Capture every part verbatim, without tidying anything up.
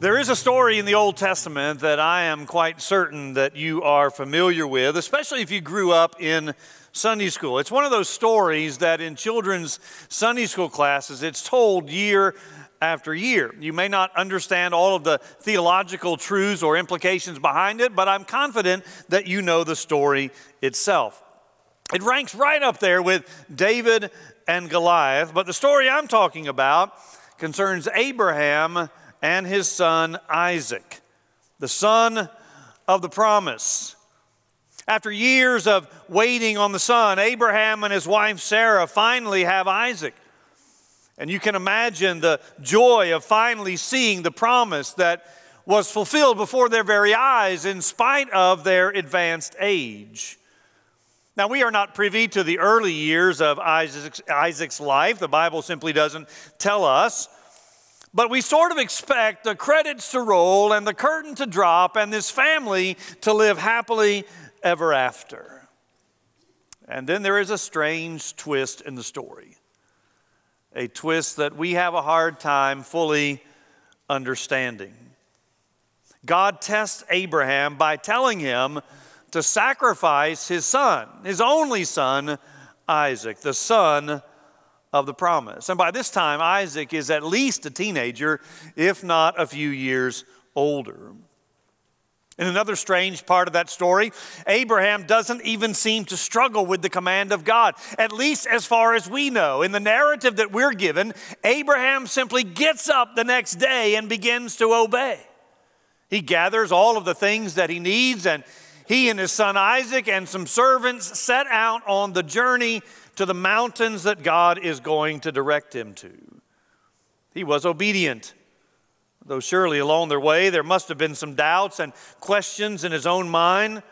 There is a story in the Old Testament that I am quite certain that you are familiar with, especially if you grew up in Sunday school. It's one of those stories that in children's Sunday school classes, it's told year after year. You may not understand all of the theological truths or implications behind it, but I'm confident that you know the story itself. It ranks right up there with David and Goliath, but the story I'm talking about concerns Abraham and his son Isaac, the son of the promise. After years of waiting on the son, Abraham and his wife Sarah finally have Isaac. And you can imagine the joy of finally seeing the promise that was fulfilled before their very eyes in spite of their advanced age. Now, we are not privy to the early years of Isaac's, Isaac's life. The Bible simply doesn't tell us. But we sort of expect the credits to roll and the curtain to drop and this family to live happily ever after. And then there is a strange twist in the story, a twist that we have a hard time fully understanding. God tests Abraham by telling him to sacrifice his son, his only son, Isaac, the son of the promise. And by this time, Isaac is at least a teenager, if not a few years older. In another strange part of that story, Abraham doesn't even seem to struggle with the command of God, at least as far as we know. In the narrative that we're given, Abraham simply gets up the next day and begins to obey. He gathers all of the things that he needs, and he and his son Isaac and some servants set out on the journey to the mountains that God is going to direct him to. He was obedient, though surely along their way there must have been some doubts and questions in his own mind.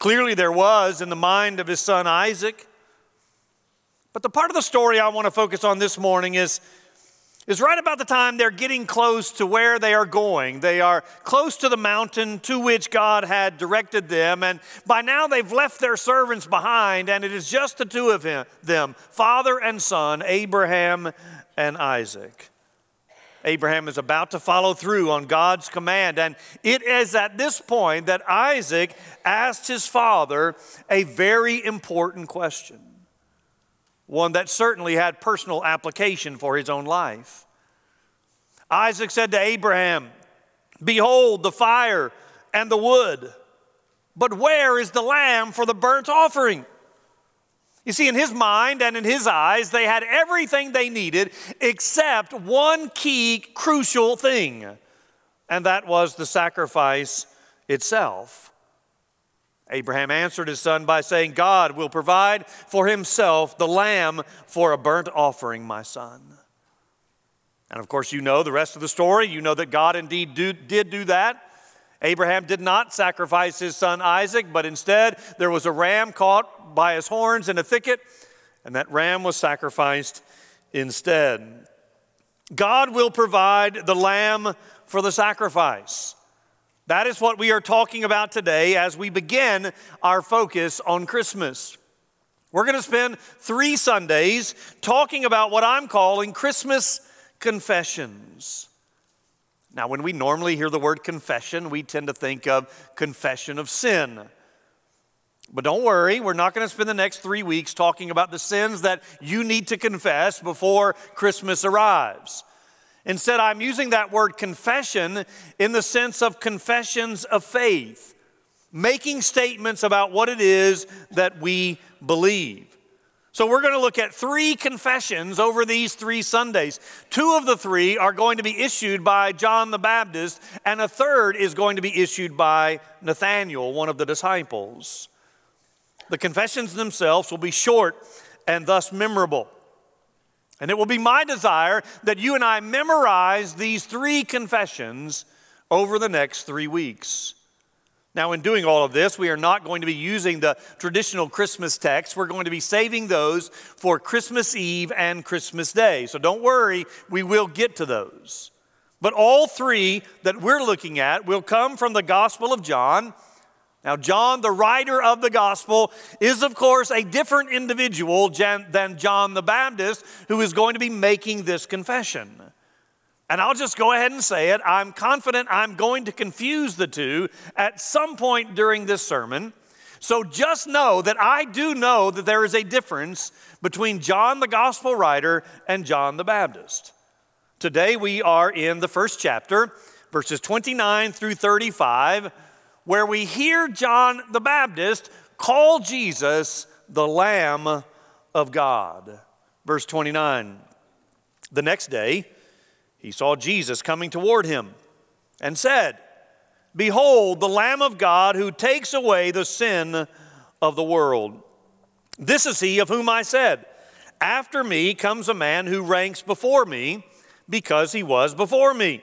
Clearly there was in the mind of his son Isaac. But the part of the story I want to focus on this morning is is right about the time they're getting close to where they are going. They are close to the mountain to which God had directed them, and by now they've left their servants behind, and it is just the two of him, them, father and son, Abraham and Isaac. Abraham is about to follow through on God's command, and it is at this point that Isaac asked his father a very important question. One that certainly had personal application for his own life. Isaac said to Abraham, "Behold the fire and the wood, but where is the lamb for the burnt offering?" You see, in his mind and in his eyes, they had everything they needed except one key crucial thing, and that was the sacrifice itself. Abraham answered his son by saying, "God will provide for himself the lamb for a burnt offering, my son." And of course, you know the rest of the story. You know that God indeed do, did do that. Abraham did not sacrifice his son Isaac, but instead there was a ram caught by his horns in a thicket, and that ram was sacrificed instead. God will provide the lamb for the sacrifice. That is what we are talking about today as we begin our focus on Christmas. We're going to spend three Sundays talking about what I'm calling Christmas confessions. Now, when we normally hear the word confession, we tend to think of confession of sin. But don't worry, we're not going to spend the next three weeks talking about the sins that you need to confess before Christmas arrives. Instead, I'm using that word confession in the sense of confessions of faith, making statements about what it is that we believe. So we're going to look at three confessions over these three Sundays. Two of the three are going to be issued by John the Baptist, and a third is going to be issued by Nathaniel, one of the disciples. The confessions themselves will be short and thus memorable. And it will be my desire that you and I memorize these three confessions over the next three weeks. Now, in doing all of this, we are not going to be using the traditional Christmas text. We're going to be saving those for Christmas Eve and Christmas Day. So don't worry, we will get to those. But all three that we're looking at will come from the Gospel of John. Now, John, the writer of the Gospel, is, of course, a different individual than John the Baptist, who is going to be making this confession. And I'll just go ahead and say it. I'm confident I'm going to confuse the two at some point during this sermon. So just know that I do know that there is a difference between John the Gospel writer and John the Baptist. Today we are in the first chapter, verses twenty-nine through thirty-five, where we hear John the Baptist call Jesus the Lamb of God. Verse twenty-nine, the next day, he saw Jesus coming toward him and said, "Behold, the Lamb of God who takes away the sin of the world. This is he of whom I said, 'After me comes a man who ranks before me, because he was before me.'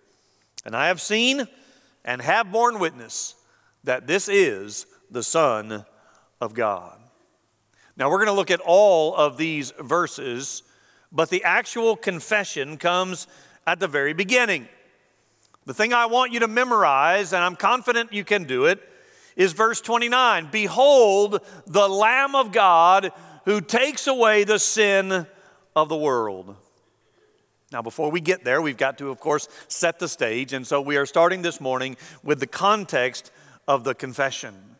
And I have seen and have borne witness that this is the Son of God." Now we're going to look at all of these verses, but the actual confession comes at the very beginning. The thing I want you to memorize, and I'm confident you can do it, is verse twenty-nine. "Behold, the Lamb of God who takes away the sin of the world." Now, before we get there, we've got to, of course, set the stage. And so we are starting this morning with the context of the confession.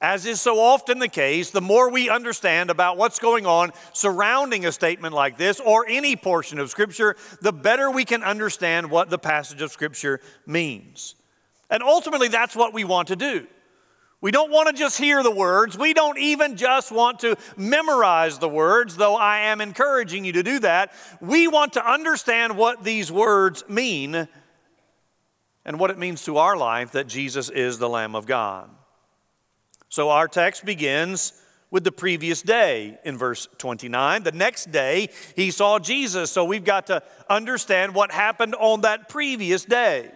As is so often the case, the more we understand about what's going on surrounding a statement like this or any portion of Scripture, the better we can understand what the passage of Scripture means. And ultimately, that's what we want to do. We don't want to just hear the words. We don't even just want to memorize the words, though I am encouraging you to do that. We want to understand what these words mean and what it means to our life that Jesus is the Lamb of God. So our text begins with the previous day in verse twenty-nine. The next day he saw Jesus. So we've got to understand what happened on that previous day.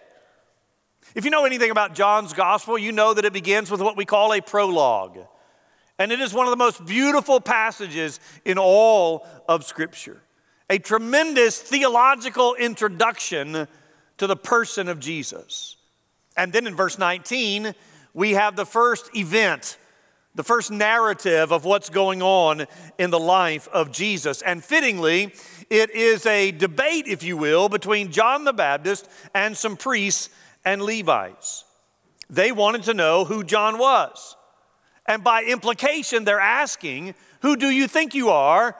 If you know anything about John's gospel, you know that it begins with what we call a prologue. And it is one of the most beautiful passages in all of Scripture. A tremendous theological introduction to the person of Jesus. And then in verse nineteen, we have the first event, the first narrative of what's going on in the life of Jesus. And fittingly, it is a debate, if you will, between John the Baptist and some priests and Levites. They wanted to know who John was. And by implication, they're asking, "Who do you think you are?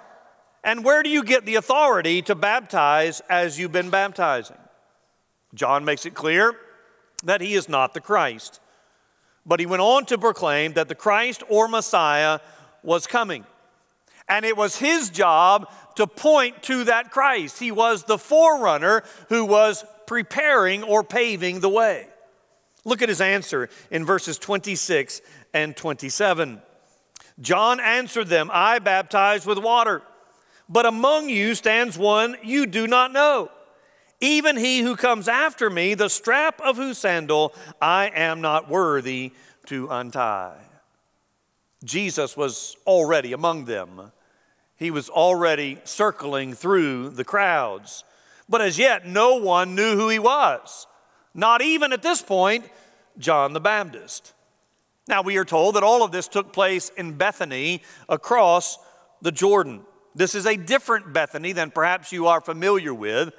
And where do you get the authority to baptize as you've been baptizing?" John makes it clear that he is not the Christ. But he went on to proclaim that the Christ or Messiah was coming. And it was his job to point to that Christ. He was the forerunner who was preparing or paving the way. Look at his answer in verses twenty-six and twenty-seven. "John answered them, 'I baptize with water, but among you stands one you do not know, even he who comes after me, the strap of whose sandal I am not worthy to untie.'" Jesus was already among them. He was already circling through the crowds. But as yet, no one knew who he was. Not even at this point, John the Baptist. Now, we are told that all of this took place in Bethany across the Jordan. This is a different Bethany than perhaps you are familiar with.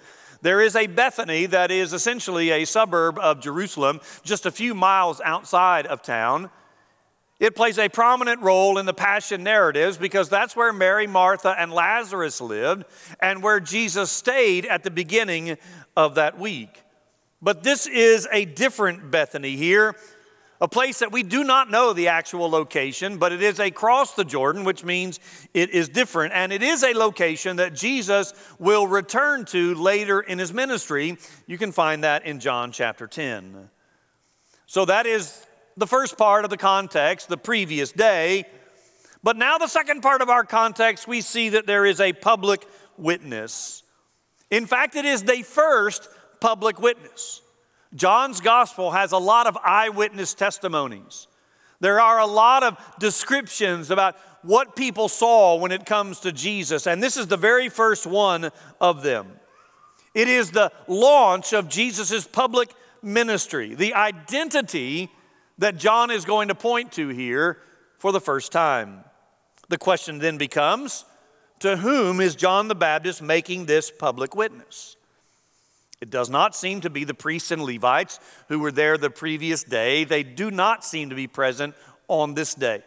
There is a Bethany that is essentially a suburb of Jerusalem, just a few miles outside of town. It plays a prominent role in the Passion narratives because that's where Mary, Martha, and Lazarus lived and where Jesus stayed at the beginning of that week. But this is a different Bethany here, a place that we do not know the actual location, but it is across the Jordan, which means it is different. And it is a location that Jesus will return to later in his ministry. You can find that in John chapter ten. So that is the first part of the context, the previous day. But now the second part of our context, we see that there is a public witness. In fact, it is the first public witness. John's gospel has a lot of eyewitness testimonies. There are a lot of descriptions about what people saw when it comes to Jesus, and this is the very first one of them. It is the launch of Jesus' public ministry, the identity that John is going to point to here for the first time. The question then becomes, to whom is John the Baptist making this public witness? It does not seem to be the priests and Levites who were there the previous day. They do not seem to be present on this day.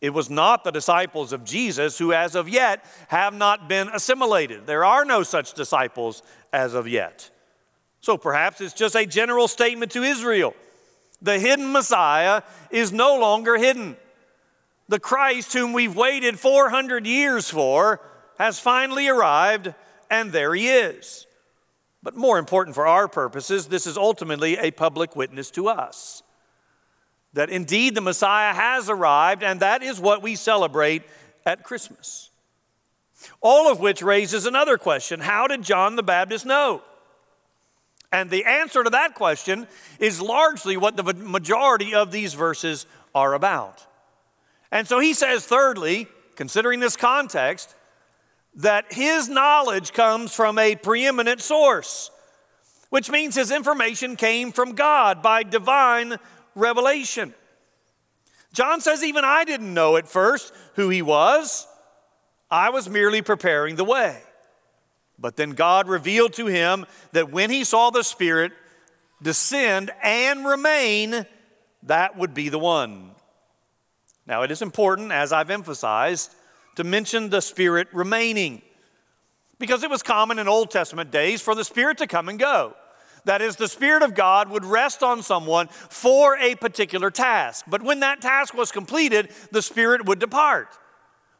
It was not the disciples of Jesus who as of yet have not been assimilated. There are no such disciples as of yet. So perhaps it's just a general statement to Israel. The hidden Messiah is no longer hidden. The Christ whom we've waited four hundred years for has finally arrived, and there he is. But more important for our purposes, this is ultimately a public witness to us, that indeed the Messiah has arrived, and that is what we celebrate at Christmas. All of which raises another question. How did John the Baptist know? And the answer to that question is largely what the majority of these verses are about. And so he says, thirdly, considering this context, that his knowledge comes from a preeminent source, which means his information came from God by divine revelation. John says, even I didn't know at first who he was. I was merely preparing the way. But then God revealed to him that when he saw the Spirit descend and remain, that would be the one. Now, it is important, as I've emphasized, to mention the Spirit remaining, because it was common in Old Testament days for the Spirit to come and go. That is, the Spirit of God would rest on someone for a particular task. But when that task was completed, the Spirit would depart.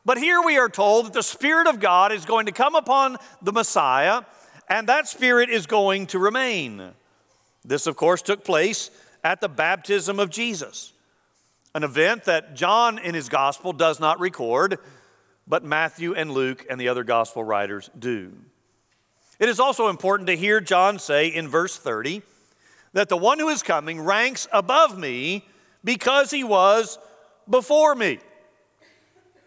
But here we are told that the Spirit of God is going to come upon the Messiah, and that Spirit is going to remain. This, of course, took place at the baptism of Jesus, an event that John in his gospel does not record, but Matthew and Luke and the other gospel writers do. It is also important to hear John say in verse thirty that the one who is coming ranks above me because he was before me.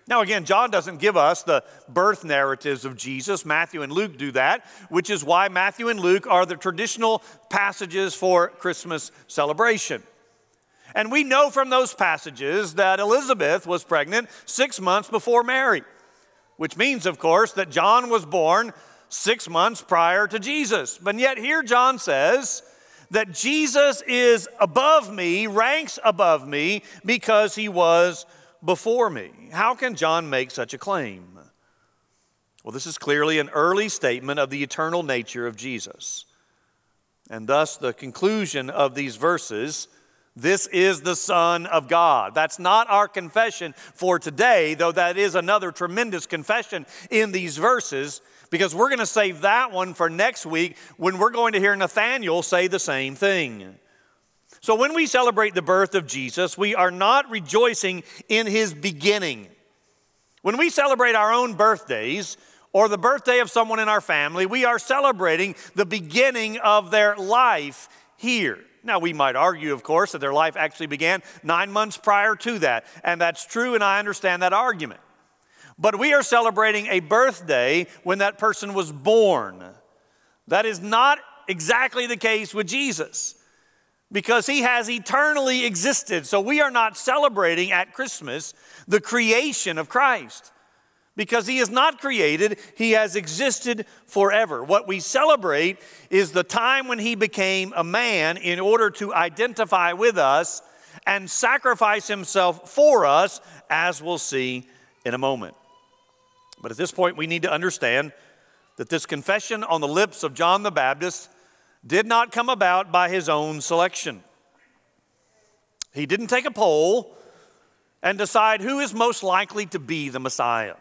Now again, John doesn't give us the birth narratives of Jesus. Matthew and Luke do that, which is why Matthew and Luke are the traditional passages for Christmas celebration. And we know from those passages that Elizabeth was pregnant six months before Mary, which means, of course, that John was born six months prior to Jesus. But yet here John says that Jesus is above me, ranks above me, because he was before me. How can John make such a claim? Well, this is clearly an early statement of the eternal nature of Jesus. And thus the conclusion of these verses: this is the Son of God. That's not our confession for today, though that is another tremendous confession in these verses, because we're going to save that one for next week when we're going to hear Nathanael say the same thing. So when we celebrate the birth of Jesus, we are not rejoicing in his beginning. When we celebrate our own birthdays or the birthday of someone in our family, we are celebrating the beginning of their life here. Now, we might argue, of course, that their life actually began nine months prior to that, and that's true, and I understand that argument. But we are celebrating a birthday when that person was born. That is not exactly the case with Jesus, because he has eternally existed. So we are not celebrating at Christmas the creation of Christ, because he is not created, he has existed forever. What we celebrate is the time when he became a man in order to identify with us and sacrifice himself for us, as we'll see in a moment. But at this point, we need to understand that this confession on the lips of John the Baptist did not come about by his own selection. He didn't take a poll and decide who is most likely to be the Messiah.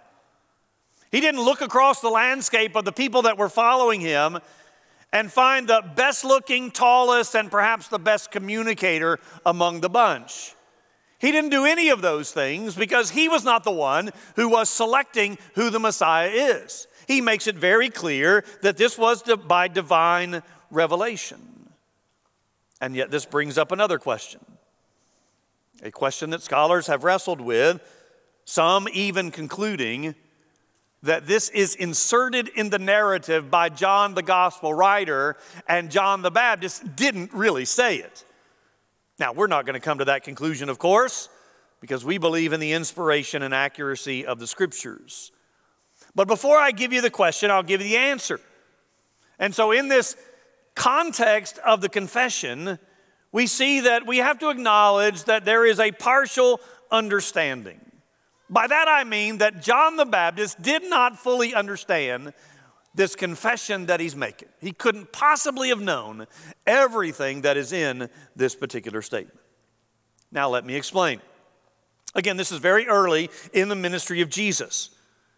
He didn't look across the landscape of the people that were following him and find the best looking, tallest, and perhaps the best communicator among the bunch. He didn't do any of those things because he was not the one who was selecting who the Messiah is. He makes it very clear that this was by divine revelation. And yet this brings up another question, a question that scholars have wrestled with, some even concluding that this is inserted in the narrative by John the Gospel writer, and John the Baptist didn't really say it. Now, we're not going to come to that conclusion, of course, because we believe in the inspiration and accuracy of the Scriptures. But before I give you the question, I'll give you the answer. And so in this context of the confession, we see that we have to acknowledge that there is a partial understanding. By that I mean that John the Baptist did not fully understand this confession that he's making. He couldn't possibly have known everything that is in this particular statement. Now let me explain. Again, this is very early in the ministry of Jesus.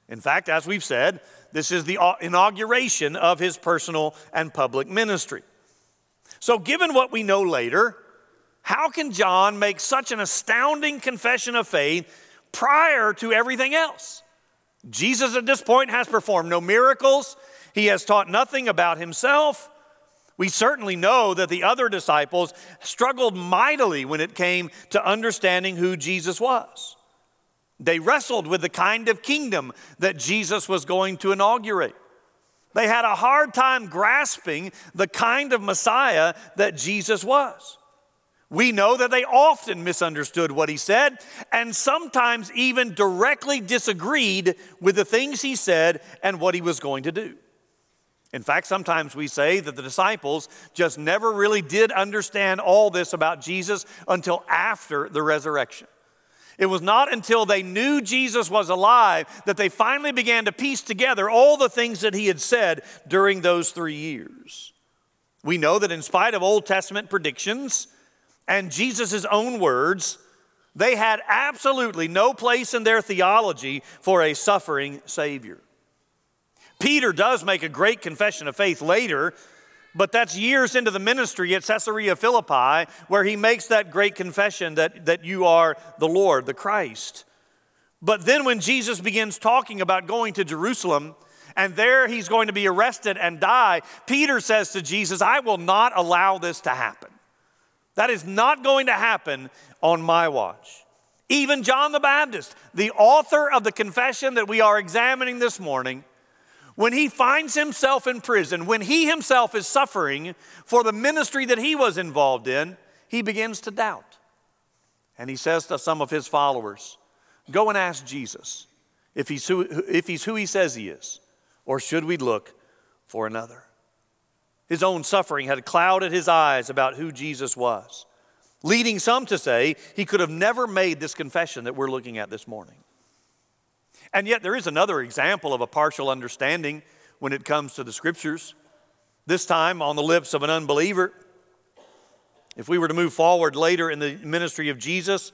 In fact, as we've said, this is the inauguration of his personal and public ministry. So given what we know later, how can John make such an astounding confession of faith prior to everything else? Jesus at this point has performed no miracles. He has taught nothing about himself. We certainly know that the other disciples struggled mightily when it came to understanding who Jesus was. They wrestled with the kind of kingdom that Jesus was going to inaugurate. They had a hard time grasping the kind of Messiah that Jesus was. We know that they often misunderstood what he said and sometimes even directly disagreed with the things he said and what he was going to do. In fact, sometimes we say that the disciples just never really did understand all this about Jesus until after the resurrection. It was not until they knew Jesus was alive that they finally began to piece together all the things that he had said during those three years. We know that in spite of Old Testament predictions and Jesus' own words, they had absolutely no place in their theology for a suffering Savior. Peter does make a great confession of faith later, but that's years into the ministry at Caesarea Philippi where he makes that great confession that, that you are the Lord, the Christ. But then when Jesus begins talking about going to Jerusalem, and there he's going to be arrested and die, Peter says to Jesus, I will not allow this to happen. That is not going to happen on my watch. Even John the Baptist, the author of the confession that we are examining this morning, when he finds himself in prison, when he himself is suffering for the ministry that he was involved in, he begins to doubt. And he says to some of his followers, go and ask Jesus if he's who, if he's who he says he is, or should we look for another? His own suffering had clouded his eyes about who Jesus was, leading some to say he could have never made this confession that we're looking at this morning. And yet there is another example of a partial understanding when it comes to the Scriptures, this time on the lips of an unbeliever. If we were to move forward later in the ministry of Jesus,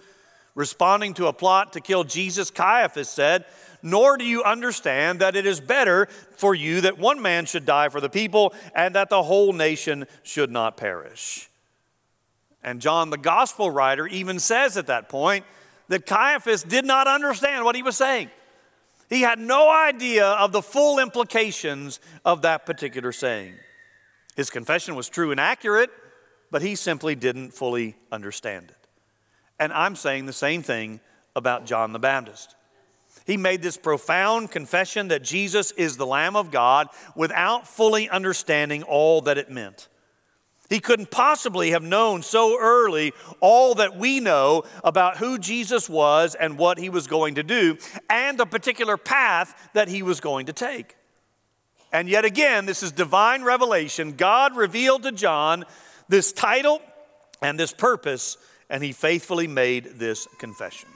responding to a plot to kill Jesus, Caiaphas said, nor do you understand that it is better for you that one man should die for the people and that the whole nation should not perish. And John, the gospel writer, even says at that point that Caiaphas did not understand what he was saying. He had no idea of the full implications of that particular saying. His confession was true and accurate, but he simply didn't fully understand it. And I'm saying the same thing about John the Baptist. He made this profound confession that Jesus is the Lamb of God without fully understanding all that it meant. He couldn't possibly have known so early all that we know about who Jesus was and what he was going to do and the particular path that he was going to take. And yet again, this is divine revelation. God revealed to John this title and this purpose, and he faithfully made this confession.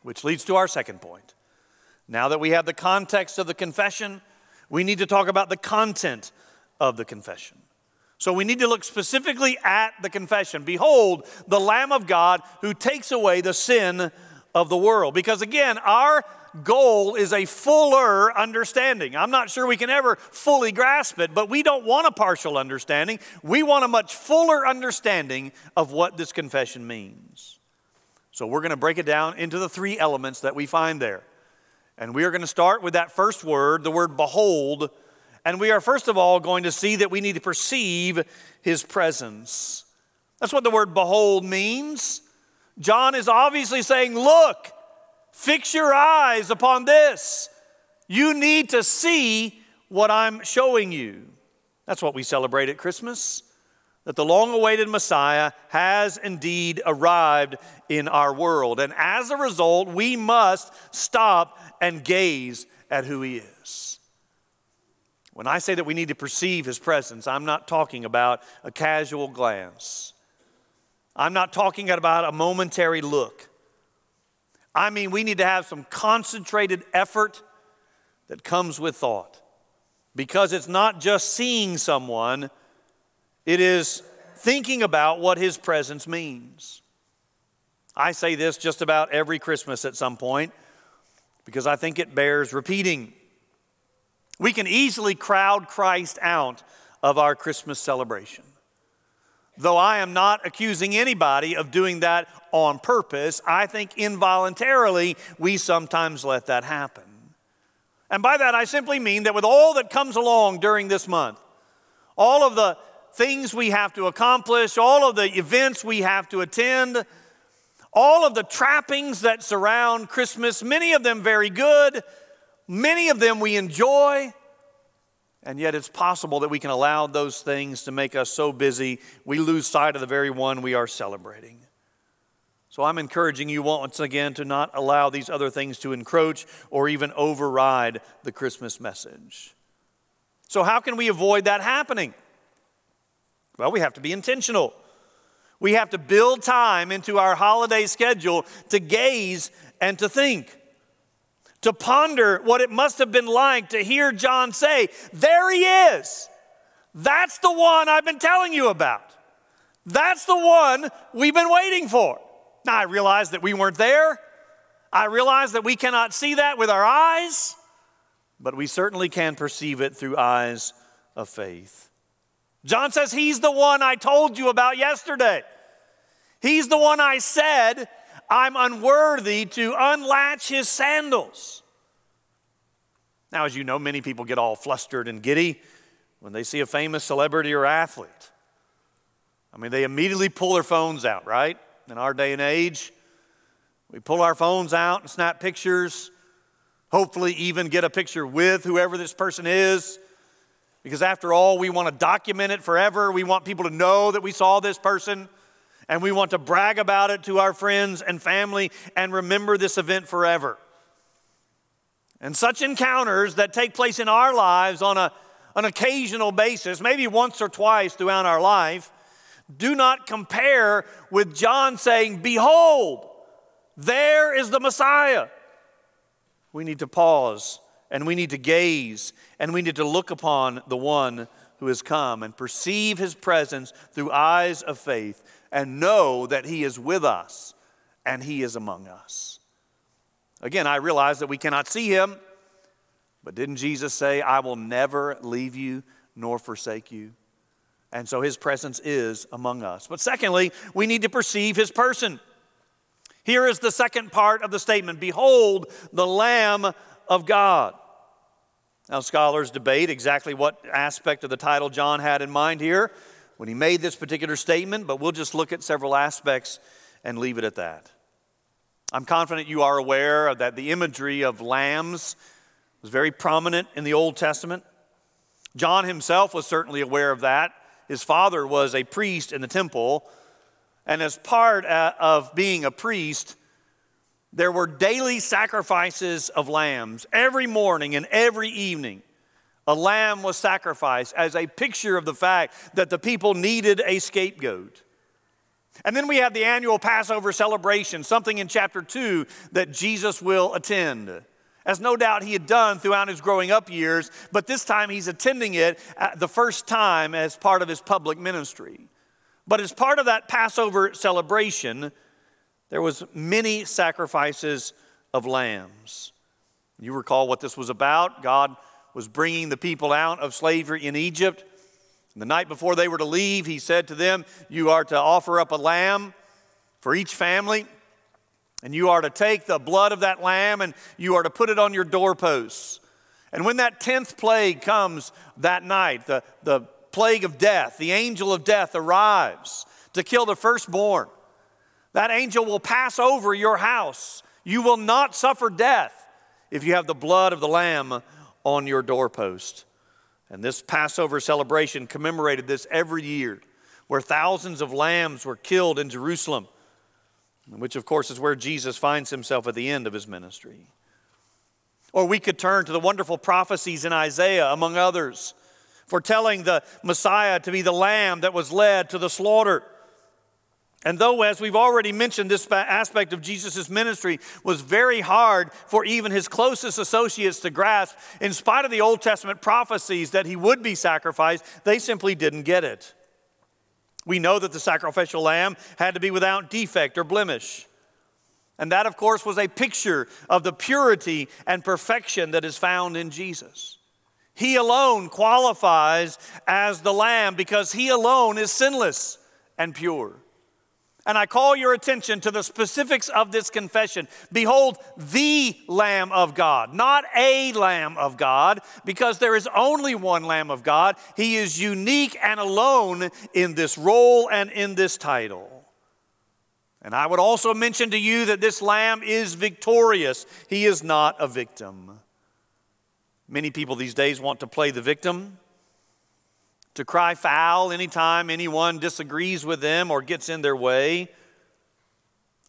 Which leads to our second point. Now that we have the context of the confession, we need to talk about the content of the confession. So we need to look specifically at the confession. Behold, the Lamb of God who takes away the sin of the world. Because again, our goal is a fuller understanding. I'm not sure we can ever fully grasp it, but we don't want a partial understanding. We want a much fuller understanding of what this confession means. So we're going to break it down into the three elements that we find there. And we are going to start with that first word, the word behold. And we are, first of all, going to see that we need to perceive his presence. That's what the word behold means. John is obviously saying, look, fix your eyes upon this. You need to see what I'm showing you. That's what we celebrate at Christmas, that the long-awaited Messiah has indeed arrived in our world. And as a result, we must stop and gaze at who he is. When I say that we need to perceive his presence, I'm not talking about a casual glance. I'm not talking about a momentary look. I mean, we need to have some concentrated effort that comes with thought. Because it's not just seeing someone, it is thinking about what his presence means. I say this just about every Christmas at some point, because I think it bears repeating. We can easily crowd Christ out of our Christmas celebration. Though I am not accusing anybody of doing that on purpose, I think involuntarily we sometimes let that happen. And by that I simply mean that with all that comes along during this month, all of the things we have to accomplish, all of the events we have to attend, all of the trappings that surround Christmas, many of them very good, many of them we enjoy, and yet it's possible that we can allow those things to make us so busy we lose sight of the very one we are celebrating. So I'm encouraging you once again to not allow these other things to encroach or even override the Christmas message. So how can we avoid that happening? Well, we have to be intentional. We have to build time into our holiday schedule to gaze and to think. To ponder what it must have been like to hear John say, there he is. That's the one I've been telling you about. That's the one we've been waiting for. Now, I realize that we weren't there. I realize that we cannot see that with our eyes, but we certainly can perceive it through eyes of faith. John says, he's the one I told you about yesterday. He's the one I said I'm unworthy to unlatch his sandals. Now, as you know, many people get all flustered and giddy when they see a famous celebrity or athlete. I mean, they immediately pull their phones out, right? In our day and age, we pull our phones out and snap pictures, hopefully even get a picture with whoever this person is. Because after all, we want to document it forever. We want people to know that we saw this person. And we want to brag about it to our friends and family and remember this event forever. And such encounters that take place in our lives on a, an occasional basis, maybe once or twice throughout our life, do not compare with John saying, behold, there is the Messiah. We need to pause and we need to gaze and we need to look upon the one who has come and perceive his presence through eyes of faith. And know that he is with us and he is among us. Again, I realize that we cannot see him, but didn't Jesus say, I will never leave you nor forsake you? And so his presence is among us. But secondly, we need to perceive his person. Here is the second part of the statement, behold the Lamb of God. Now scholars debate exactly what aspect of the title John had in mind here when he made this particular statement, but we'll just look at several aspects and leave it at that. I'm confident you are aware that the imagery of lambs was very prominent in the Old Testament. John himself was certainly aware of that. His father was a priest in the temple, and as part of being a priest, there were daily sacrifices of lambs every morning and every evening. A lamb was sacrificed as a picture of the fact that the people needed a scapegoat. And then we have the annual Passover celebration, something in chapter two that Jesus will attend. as no doubt he had done throughout his growing up years, but this time he's attending it the first time as part of his public ministry. But as part of that Passover celebration, there was many sacrifices of lambs. You recall what this was about. God was bringing the people out of slavery in Egypt. The night before they were to leave, he said to them, you are to offer up a lamb for each family, and you are to take the blood of that lamb and you are to put it on your doorposts. And when that tenth plague comes that night, the, the plague of death, the angel of death arrives to kill the firstborn. That angel will pass over your house. You will not suffer death if you have the blood of the lamb on your doorpost. And this Passover celebration commemorated this every year, where thousands of lambs were killed in Jerusalem, which of course is where Jesus finds himself at the end of his ministry. Or we could turn to the wonderful prophecies in Isaiah, among others, foretelling the Messiah to be the lamb that was led to the slaughter. And though, as we've already mentioned, this aspect of Jesus' ministry was very hard for even his closest associates to grasp, in spite of the Old Testament prophecies that he would be sacrificed, they simply didn't get it. We know that the sacrificial lamb had to be without defect or blemish. And that, of course, was a picture of the purity and perfection that is found in Jesus. He alone qualifies as the lamb because he alone is sinless and pure. And I call your attention to the specifics of this confession. Behold, the Lamb of God, not a Lamb of God, because there is only one Lamb of God. He is unique and alone in this role and in this title. And I would also mention to you that this Lamb is victorious. He is not a victim. Many people these days want to play the victim, to cry foul anytime anyone disagrees with them or gets in their way.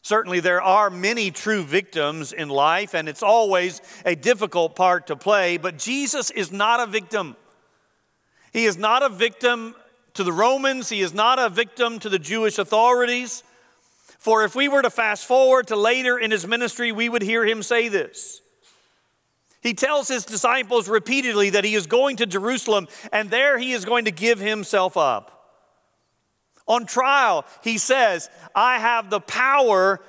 Certainly there are many true victims in life, and it's always a difficult part to play, but Jesus is not a victim. He is not a victim to the Romans. He is not a victim to the Jewish authorities. For if we were to fast forward to later in his ministry, we would hear him say this. He tells his disciples repeatedly that he is going to Jerusalem, and there he is going to give himself up. On trial, he says, I have the power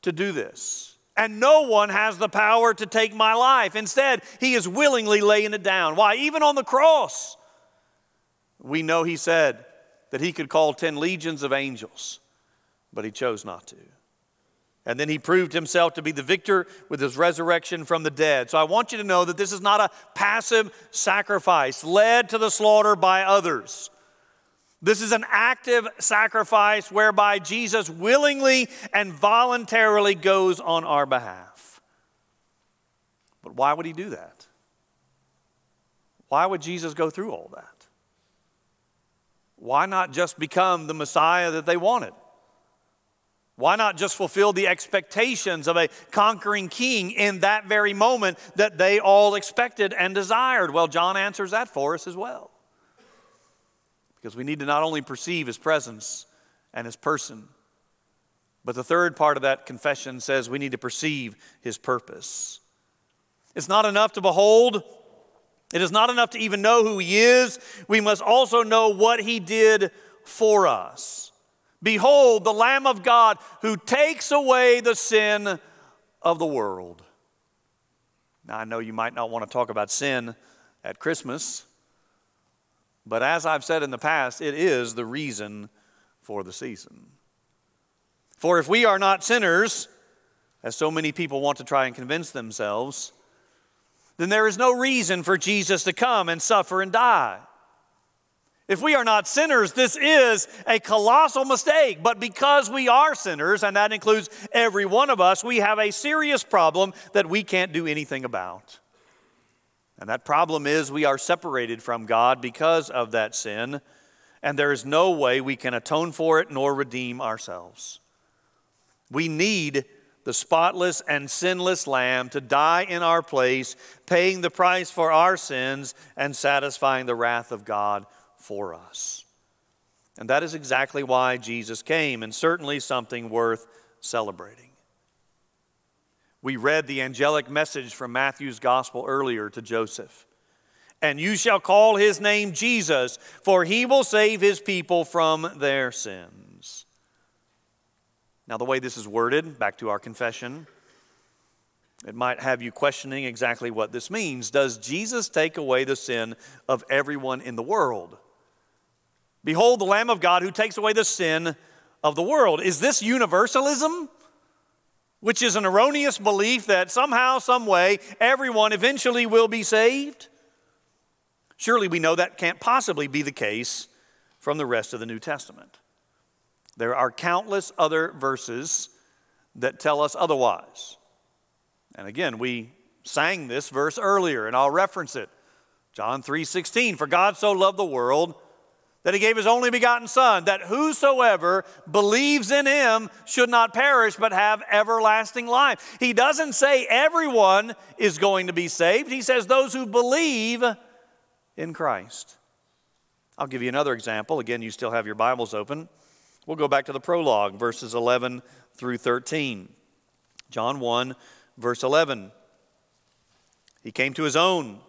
to do this, and no one has the power to take my life. Instead, he is willingly laying it down. Why? Even on the cross, we know he said that he could call ten legions of angels, but he chose not to. And then he proved himself to be the victor with his resurrection from the dead. So I want you to know that this is not a passive sacrifice led to the slaughter by others. This is an active sacrifice whereby Jesus willingly and voluntarily goes on our behalf. But why would he do that? Why would Jesus go through all that? Why not just become the Messiah that they wanted? Why not just fulfill the expectations of a conquering king in that very moment that they all expected and desired? Well, John answers that for us as well. Because we need to not only perceive his presence and his person, but the third part of that confession says we need to perceive his purpose. It's not enough to behold. It is not enough to even know who he is. We must also know what he did for us. Behold, the Lamb of God who takes away the sin of the world. Now, I know you might not want to talk about sin at Christmas, but as I've said in the past, it is the reason for the season. For if we are not sinners, as so many people want to try and convince themselves, then there is no reason for Jesus to come and suffer and die. If we are not sinners, this is a colossal mistake. But because we are sinners, and that includes every one of us, we have a serious problem that we can't do anything about. And that problem is we are separated from God because of that sin, and there is no way we can atone for it nor redeem ourselves. We need the spotless and sinless Lamb to die in our place, paying the price for our sins and satisfying the wrath of God for us. And that is exactly why Jesus came, and certainly something worth celebrating. We read the angelic message from Matthew's gospel earlier to Joseph. And you shall call his name Jesus, for he will save his people from their sins. Now, the way this is worded, back to our confession, it might have you questioning exactly what this means. Does Jesus take away the sin of everyone in the world? Behold the Lamb of God who takes away the sin of the world. Is this universalism? Which is an erroneous belief that somehow, some way, everyone eventually will be saved? Surely we know that can't possibly be the case from the rest of the New Testament. There are countless other verses that tell us otherwise. And again, we sang this verse earlier, and I'll reference it. John three sixteen, for God so loved the world that he gave his only begotten Son, that whosoever believes in him should not perish but have everlasting life. He doesn't say everyone is going to be saved. He says those who believe in Christ. I'll give you another example. Again, you still have your Bibles open. We'll go back to the prologue, verses eleven through thirteen. John one, verse eleven. He came to his own,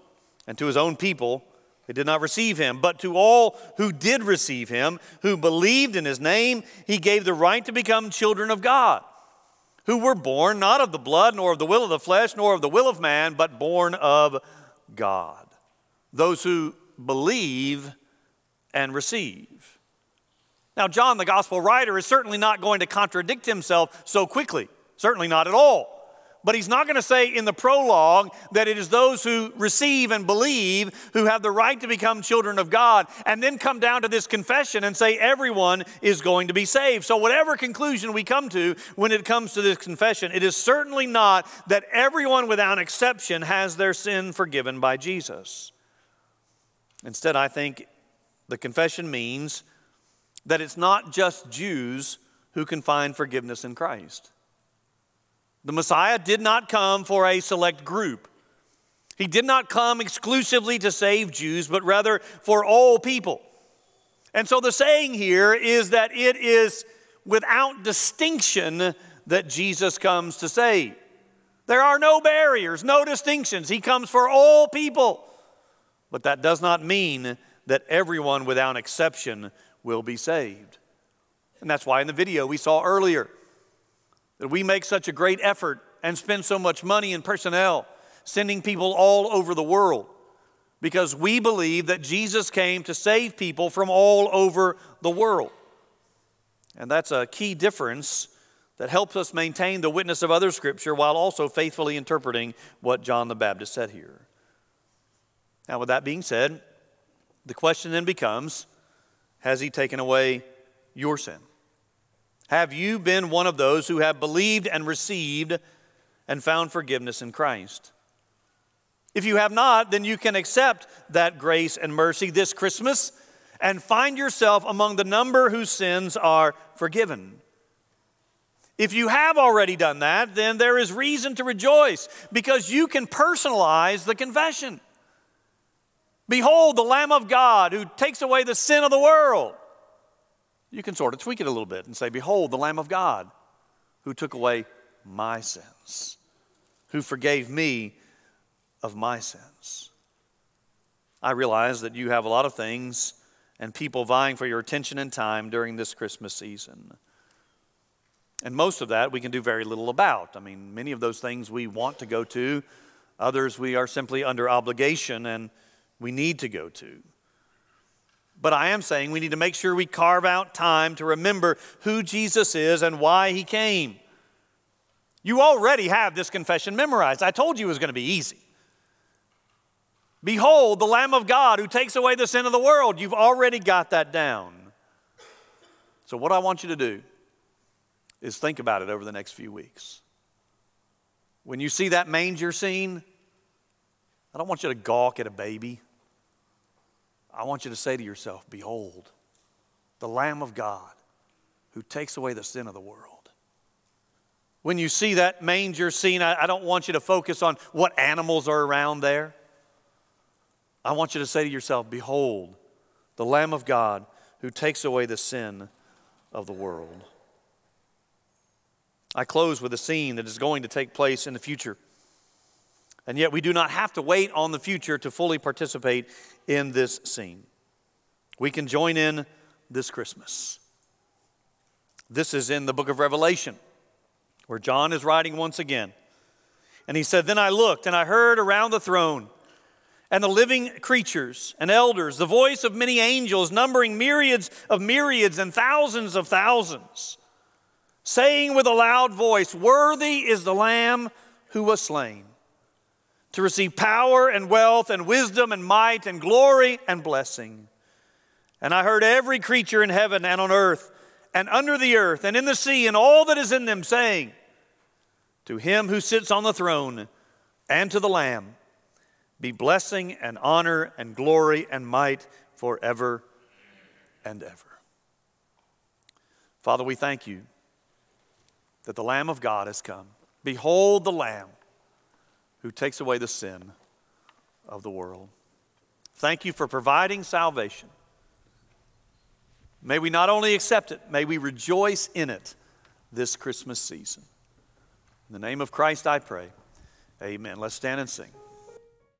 and to his own people they did not receive him. But to all who did receive him, who believed in his name, he gave the right to become children of God, who were born not of the blood, nor of the will of the flesh, nor of the will of man, but born of God. Those who believe and receive. Now, John, the gospel writer, is certainly not going to contradict himself so quickly. Certainly not at all. But he's not going to say in the prologue that it is those who receive and believe who have the right to become children of God, and then come down to this confession and say everyone is going to be saved. So whatever conclusion we come to when it comes to this confession, it is certainly not that everyone without exception has their sin forgiven by Jesus. Instead, I think the confession means that it's not just Jews who can find forgiveness in Christ. The Messiah did not come for a select group. He did not come exclusively to save Jews, but rather for all people. And so the saying here is that it is without distinction that Jesus comes to save. There are no barriers, no distinctions. He comes for all people. But that does not mean that everyone without exception will be saved. And that's why in the video we saw earlier that we make such a great effort and spend so much money and personnel sending people all over the world because we believe that Jesus came to save people from all over the world. And that's a key difference that helps us maintain the witness of other scripture while also faithfully interpreting what John the Baptist said here. Now, with that being said, the question then becomes, has he taken away your sin? Have you been one of those who have believed and received and found forgiveness in Christ? If you have not, then you can accept that grace and mercy this Christmas and find yourself among the number whose sins are forgiven. If you have already done that, then there is reason to rejoice because you can personalize the confession. Behold, the Lamb of God who takes away the sin of the world. You can sort of tweak it a little bit and say, behold, the Lamb of God who took away my sins, who forgave me of my sins. I realize that you have a lot of things and people vying for your attention and time during this Christmas season. And most of that we can do very little about. I mean, many of those things we want to go to, others we are simply under obligation and we need to go to. But I am saying we need to make sure we carve out time to remember who Jesus is and why he came. You already have this confession memorized. I told you it was going to be easy. Behold, the Lamb of God who takes away the sin of the world. You've already got that down. So what I want you to do is think about it over the next few weeks. When you see that manger scene, I don't want you to gawk at a baby. I want you to say to yourself, behold, the Lamb of God who takes away the sin of the world. When you see that manger scene, I, I don't want you to focus on what animals are around there. I want you to say to yourself, behold, the Lamb of God who takes away the sin of the world. I close with a scene that is going to take place in the future. And yet we do not have to wait on the future to fully participate in this scene. We can join in this Christmas. This is in the book of Revelation, where John is writing once again. And he said, "Then I looked, and I heard around the throne and the living creatures and elders, the voice of many angels, numbering myriads of myriads and thousands of thousands, saying with a loud voice, 'Worthy is the Lamb who was slain to receive power and wealth and wisdom and might and glory and blessing.' And I heard every creature in heaven and on earth and under the earth and in the sea and all that is in them saying, 'To him who sits on the throne and to the Lamb be blessing and honor and glory and might forever and ever.'" Father, we thank you that the Lamb of God has come. Behold the Lamb who takes away the sin of the world. Thank you for providing salvation. May we not only accept it, may we rejoice in it this Christmas season. In the name of Christ I pray, amen. Let's stand and sing.